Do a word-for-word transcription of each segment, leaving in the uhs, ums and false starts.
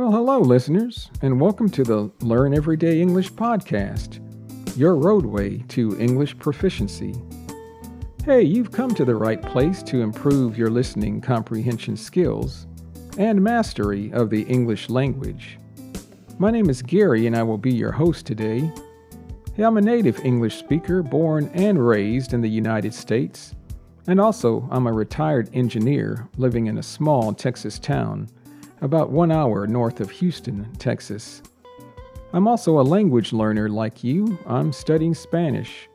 Well, hello, listeners, and welcome to the Learn Everyday English podcast, your roadway to English proficiency. Hey, you've come to the right place to improve your listening comprehension skills and mastery of the English language. My name is Gary, and I will be your host today. Hey, I'm a native English speaker born and raised in the United States, and also I'm a retired engineer living in a small Texas town about one hour north of Houston, Texas. I'm also a language learner like you. I'm studying Spanish,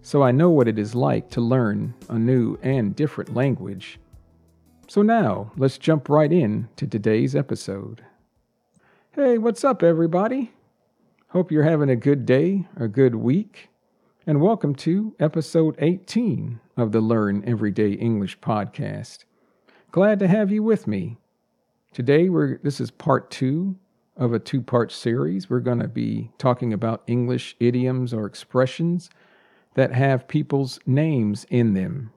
so I know what it is like to learn a new and different language. So now, let's jump right in to today's episode. Hey, what's up, everybody? Hope you're having a good day, a good week, and welcome to episode eighteen of the Learn Everyday English podcast. Glad to have you with me. Today, we're this is part two of a two-part series. We're going to be talking about English idioms or expressions that have people's names in them.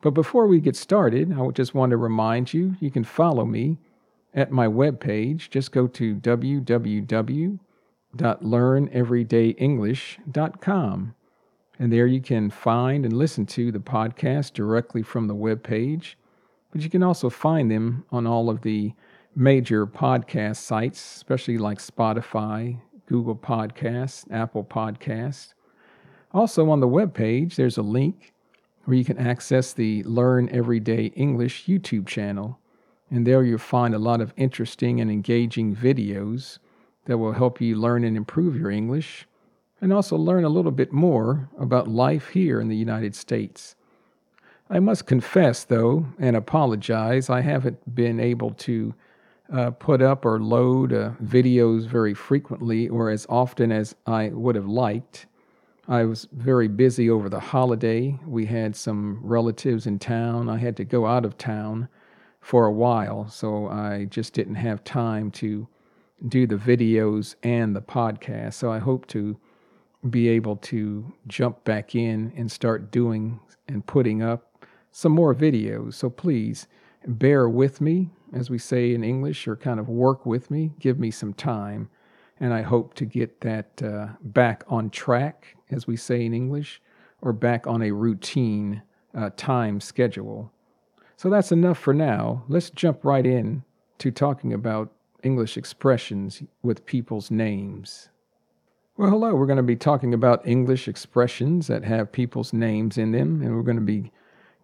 But before we get started, I just want to remind you, you can follow me at my webpage. Just go to w w w dot learn everyday english dot com, and there you can find and listen to the podcast directly from the webpage. But you can also find them on all of the major podcast sites, especially like Spotify, Google Podcasts, Apple Podcasts. Also on the webpage, there's a link where you can access the Learn Everyday English YouTube channel. And there you'll find a lot of interesting and engaging videos that will help you learn and improve your English, and also learn a little bit more about life here in the United States. I must confess, though, and apologize, I haven't been able to uh, put up or load uh, videos very frequently or as often as I would have liked. I was very busy over the holiday. We had some relatives in town. I had to go out of town for a while, so I just didn't have time to do the videos and the podcast. So I hope to be able to jump back in and start doing and putting up some more videos. So please bear with me, as we say in English, or kind of work with me, give me some time, and I hope to get that uh, back on track, as we say in English, or back on a routine uh, time schedule. So that's enough for now. Let's jump right in to talking about English expressions with people's names. Well, hello, we're going to be talking about English expressions that have people's names in them, and we're going to be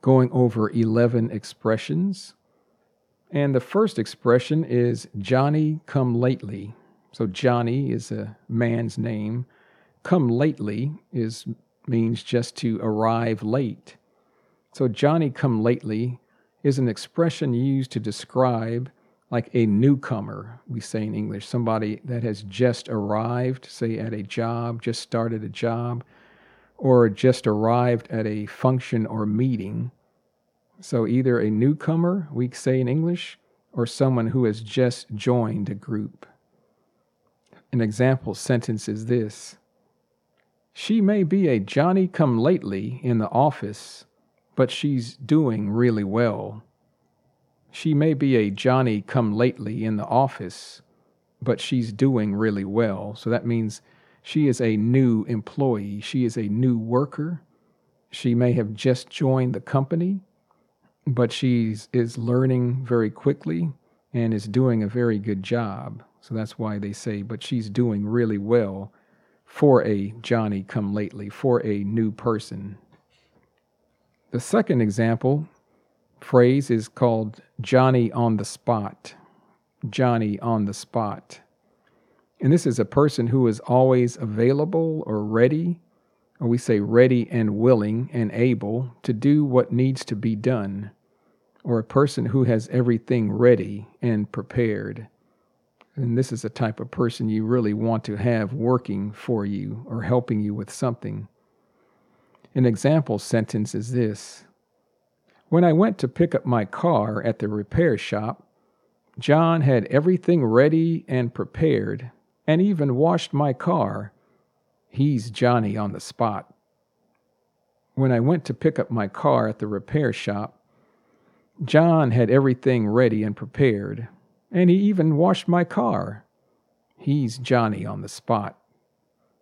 going over eleven expressions. And the first expression is Johnny come lately. So Johnny is a man's name. Come lately is means just to arrive late. So Johnny come lately is an expression used to describe like a newcomer, we say in English, somebody that has just arrived, say at a job, just started a job, or just arrived at a function or meeting. So either a newcomer, we say in English, or someone who has just joined a group. An example sentence is this: she may be a Johnny-come-lately in the office, but she's doing really well. She may be a Johnny-come-lately in the office, but she's doing really well. So that means she is a new employee. She is a new worker. She may have just joined the company, but she is learning very quickly and is doing a very good job. So that's why they say, but she's doing really well for a Johnny-come-lately, for a new person. The second example phrase is called Johnny on the spot. Johnny on the spot. And this is a person who is always available or ready, or we say ready and willing and able to do what needs to be done, or a person who has everything ready and prepared. And this is a type of person you really want to have working for you or helping you with something. An example sentence is this: when I went to pick up my car at the repair shop, John had everything ready and prepared, and even washed my car. He's Johnny on the spot. When I went to pick up my car at the repair shop, John had everything ready and prepared, And he even washed my car. He's Johnny on the spot.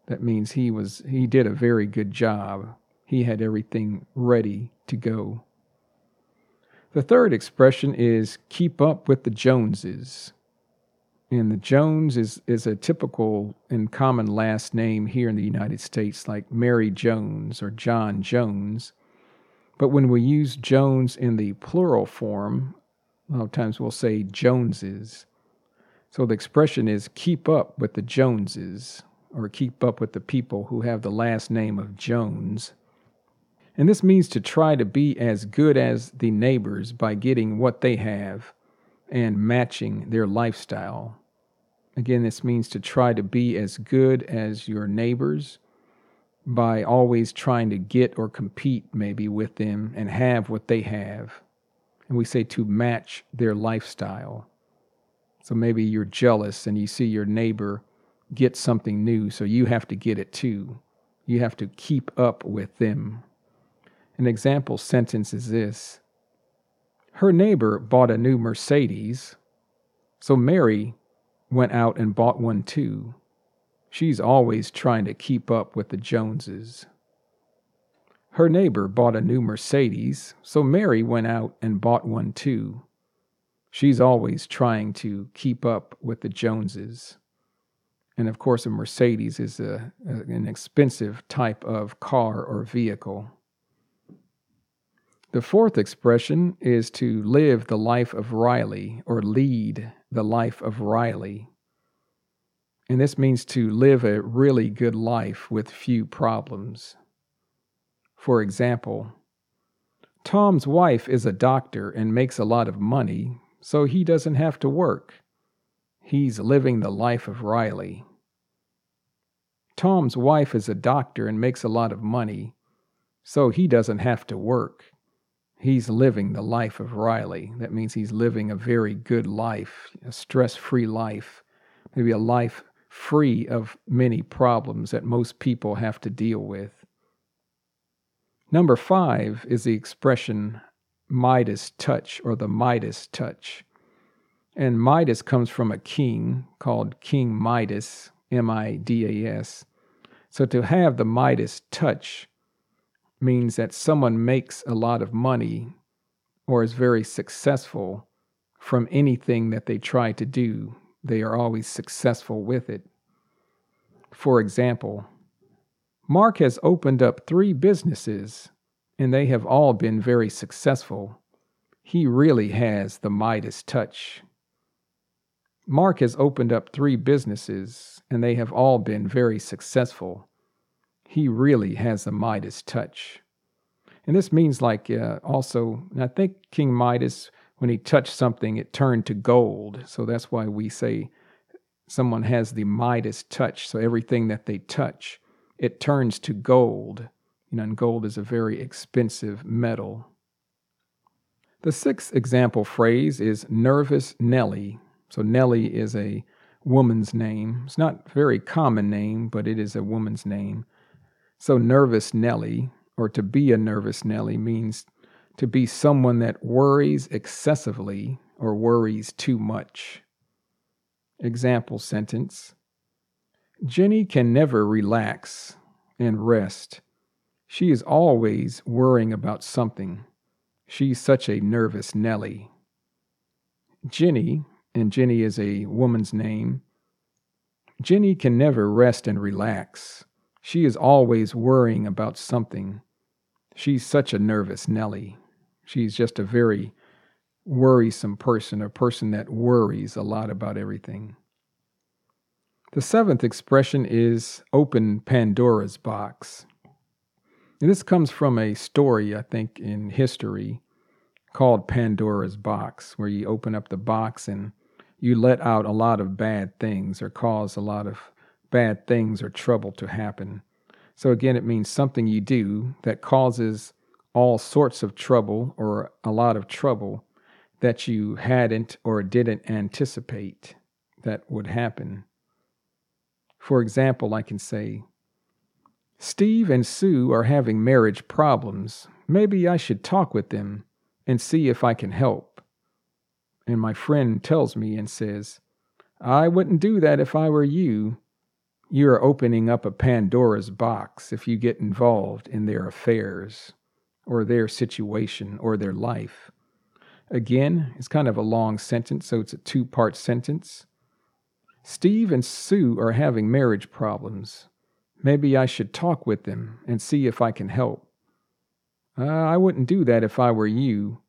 That means he was he did a very good job. He had everything ready to go. The third expression is keep up with the Joneses. And the Jones is, is a typical and common last name here in the United States, like Mary Jones or John Jones. But when we use Jones in the plural form, a lot of times we'll say Joneses. So the expression is keep up with the Joneses, or keep up with the people who have the last name of Jones. And this means to try to be as good as the neighbors by getting what they have and matching their lifestyle. Again, this means to try to be as good as your neighbors by always trying to get or compete maybe with them and have what they have. And we say to match their lifestyle. So maybe you're jealous and you see your neighbor get something new, so you have to get it too. You have to keep up with them. An example sentence is this. Her neighbor bought a new Mercedes, so Mary went out and bought one too. She's always trying to keep up with the Joneses. Her neighbor bought a new Mercedes, so Mary went out and bought one too. She's always trying to keep up with the Joneses. And of course, a Mercedes is a, a, an expensive type of car or vehicle. The fourth expression is to live the life of Riley, or lead the life of Riley. And this means to live a really good life with few problems. For example, Tom's wife is a doctor and makes a lot of money, so he doesn't have to work. He's living the life of Riley. Tom's wife is a doctor and makes a lot of money, so he doesn't have to work. He's living the life of Riley. That means he's living a very good life, a stress-free life, maybe a life free of many problems that most people have to deal with. Number five is the expression Midas touch, or the Midas touch. And Midas comes from a king called King Midas, M I D A S. So to have the Midas touch means that someone makes a lot of money or is very successful from anything that they try to do. They are always successful with it. For example, Mark has opened up three businesses, and they have all been very successful. He really has the Midas touch. Mark has opened up three businesses, and they have all been very successful. He really has the Midas touch. And this means like uh, also, and I think King Midas, when he touched something, it turned to gold. So that's why we say someone has the Midas touch. So everything that they touch, it turns to gold. You know, and gold is a very expensive metal. The sixth example phrase is Nervous Nellie. So Nellie is a woman's name. It's not a very common name, but it is a woman's name. So Nervous Nellie, or to be a Nervous Nellie, means to be someone that worries excessively or worries too much. Example sentence. Jenny can never relax and rest. She is always worrying about something. She's such a Nervous Nellie. Jenny, and Jenny is a woman's name, Jenny can never rest and relax. She is always worrying about something. She's such a Nervous Nellie. She's just a very worrisome person, a person that worries a lot about everything. The seventh expression is open Pandora's box. And this comes from a story, I think, in history called Pandora's box, where you open up the box and you let out a lot of bad things or cause a lot of bad things or trouble to happen. So again, it means something you do that causes all sorts of trouble or a lot of trouble that you hadn't or didn't anticipate that would happen. For example, I can say, Steve and Sue are having marriage problems. Maybe I should talk with them and see if I can help. And my friend tells me and says, I wouldn't do that if I were you. You're opening up a Pandora's box if you get involved in their affairs or their situation or their life. Again, it's kind of a long sentence, so it's a two-part sentence. Steve and Sue are having marriage problems. Maybe I should talk with them and see if I can help. Uh, I wouldn't do that if I were you.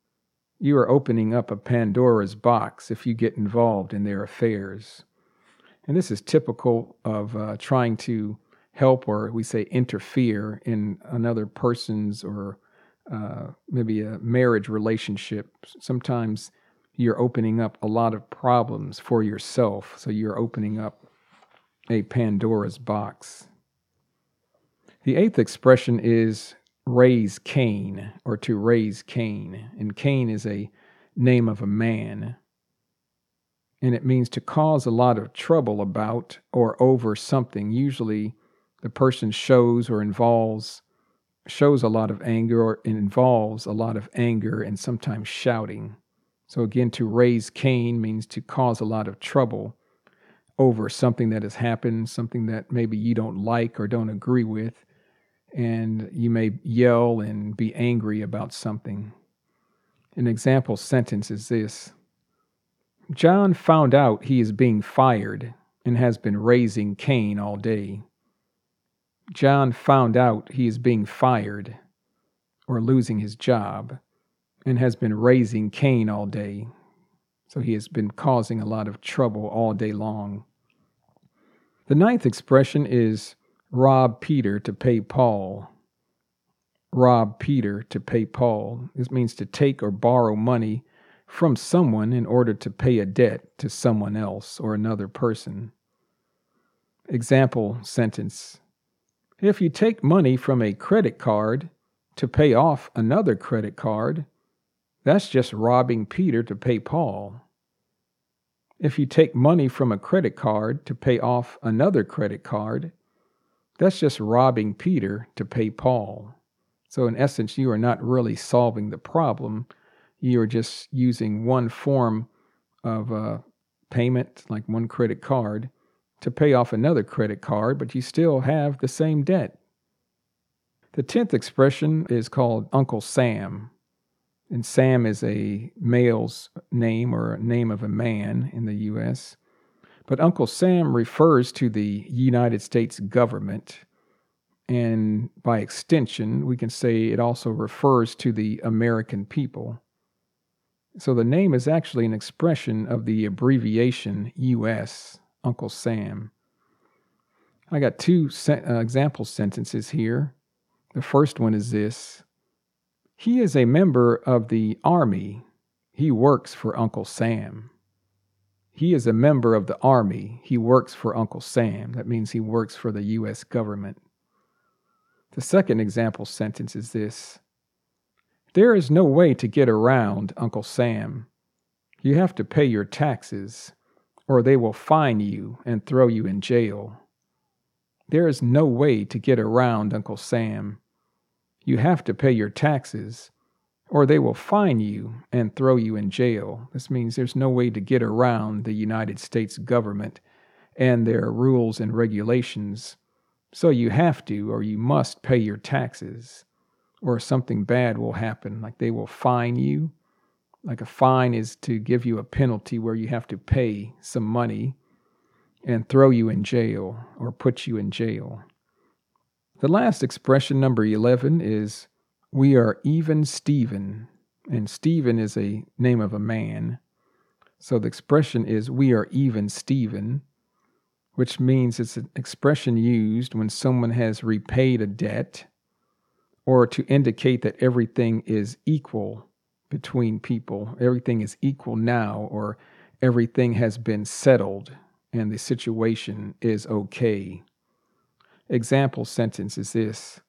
You are opening up a Pandora's box if you get involved in their affairs. And this is typical of uh, trying to help, or we say interfere in another person's or uh, maybe a marriage relationship. Sometimes you're opening up a lot of problems for yourself, so you're opening up a Pandora's box. The eighth expression is raise Cain, or to raise Cain. And Cain is a name of a man. And it means to cause a lot of trouble about or over something. Usually the person shows or involves, shows a lot of anger or involves a lot of anger and sometimes shouting. So again, to raise Cain means to cause a lot of trouble over something that has happened, something that maybe you don't like or don't agree with. And you may yell and be angry about something. An example sentence is this. John found out he is being fired and has been raising Cain all day. John found out he is being fired or losing his job and has been raising Cain all day. So he has been causing a lot of trouble all day long. The ninth expression is rob Peter to pay Paul. Rob Peter to pay Paul. This means to take or borrow money from someone in order to pay a debt to someone else or another person. Example sentence. If you take money from a credit card to pay off another credit card, that's just robbing Peter to pay Paul. If you take money from a credit card to pay off another credit card, that's just robbing Peter to pay Paul. So in essence, you are not really solving the problem. You're just using one form of uh, payment, like one credit card, to pay off another credit card, but you still have the same debt. The tenth expression is called Uncle Sam. And Sam is a male's name or name of a man in the U S But Uncle Sam refers to the United States government. And by extension, we can say it also refers to the American people. So the name is actually an expression of the abbreviation U S, Uncle Sam. I got two sen- uh, example sentences here. The first one is this. He is a member of the Army. He works for Uncle Sam. He is a member of the Army. He works for Uncle Sam. That means he works for the U S government. The second example sentence is this. There is no way to get around Uncle Sam. You have to pay your taxes, or they will fine you and throw you in jail. There is no way to get around Uncle Sam. You have to pay your taxes, or they will fine you and throw you in jail. This means there's no way to get around the United States government and their rules and regulations. So you have to, or you must pay your taxes, or something bad will happen, like they will fine you. Like a fine is to give you a penalty where you have to pay some money and throw you in jail or put you in jail. The last expression, number eleven, is we are even Stephen. And Stephen is a name of a man. So the expression is we are even Stephen, which means it's an expression used when someone has repaid a debt, or to indicate that everything is equal between people. Everything is equal now, or everything has been settled, and the situation is okay. Example sentence is this.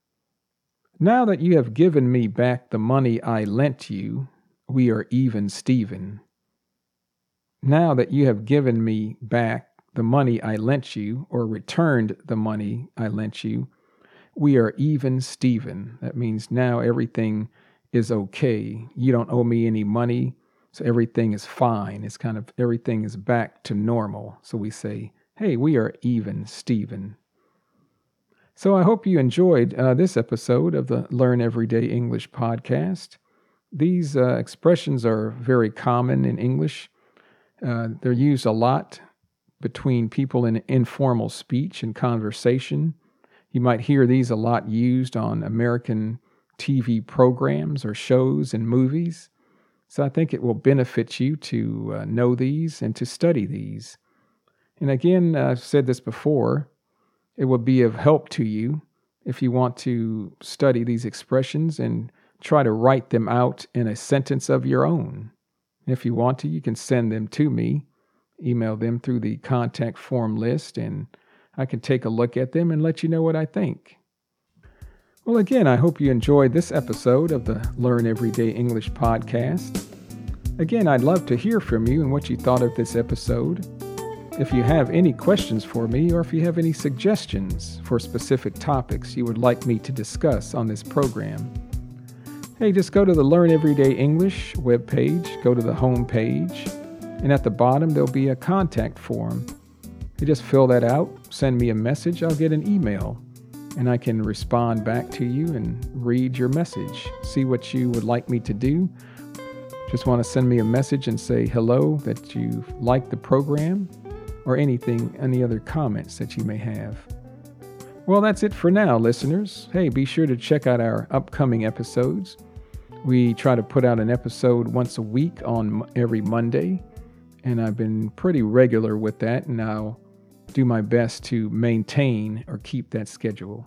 Now that you have given me back the money I lent you, we are even Stephen. Now that you have given me back the money I lent you, or returned the money I lent you, we are even Stephen. That means now everything is okay. You don't owe me any money. So everything is fine. It's kind of everything is back to normal. So we say, hey, we are even, Stephen. So I hope you enjoyed uh, this episode of the Learn Everyday English podcast. These uh, expressions are very common in English. Uh, they're used a lot between people in informal speech and conversation. You might hear these a lot used on American T V programs or shows and movies. So I think it will benefit you to uh, know these and to study these. And again, I've said this before, it will be of help to you if you want to study these expressions and try to write them out in a sentence of your own. And if you want to, you can send them to me, email them through the contact form list, and I can take a look at them and let you know what I think. Well, again, I hope you enjoyed this episode of the Learn Everyday English podcast. Again, I'd love to hear from you and what you thought of this episode. If you have any questions for me, or if you have any suggestions for specific topics you would like me to discuss on this program, hey, just go to the Learn Everyday English webpage, go to the home page, and at the bottom there'll be a contact form. You just fill that out, send me a message, I'll get an email. And I can respond back to you and read your message, see what you would like me to do. Just want to send me a message and say hello, that you like the program, or anything, any other comments that you may have. Well, that's it for now, listeners. Hey, be sure to check out our upcoming episodes. We try to put out an episode once a week on every Monday, and I've been pretty regular with that, and I'll do my best to maintain or keep that schedule.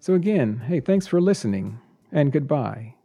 So again, hey, thanks for listening, and goodbye.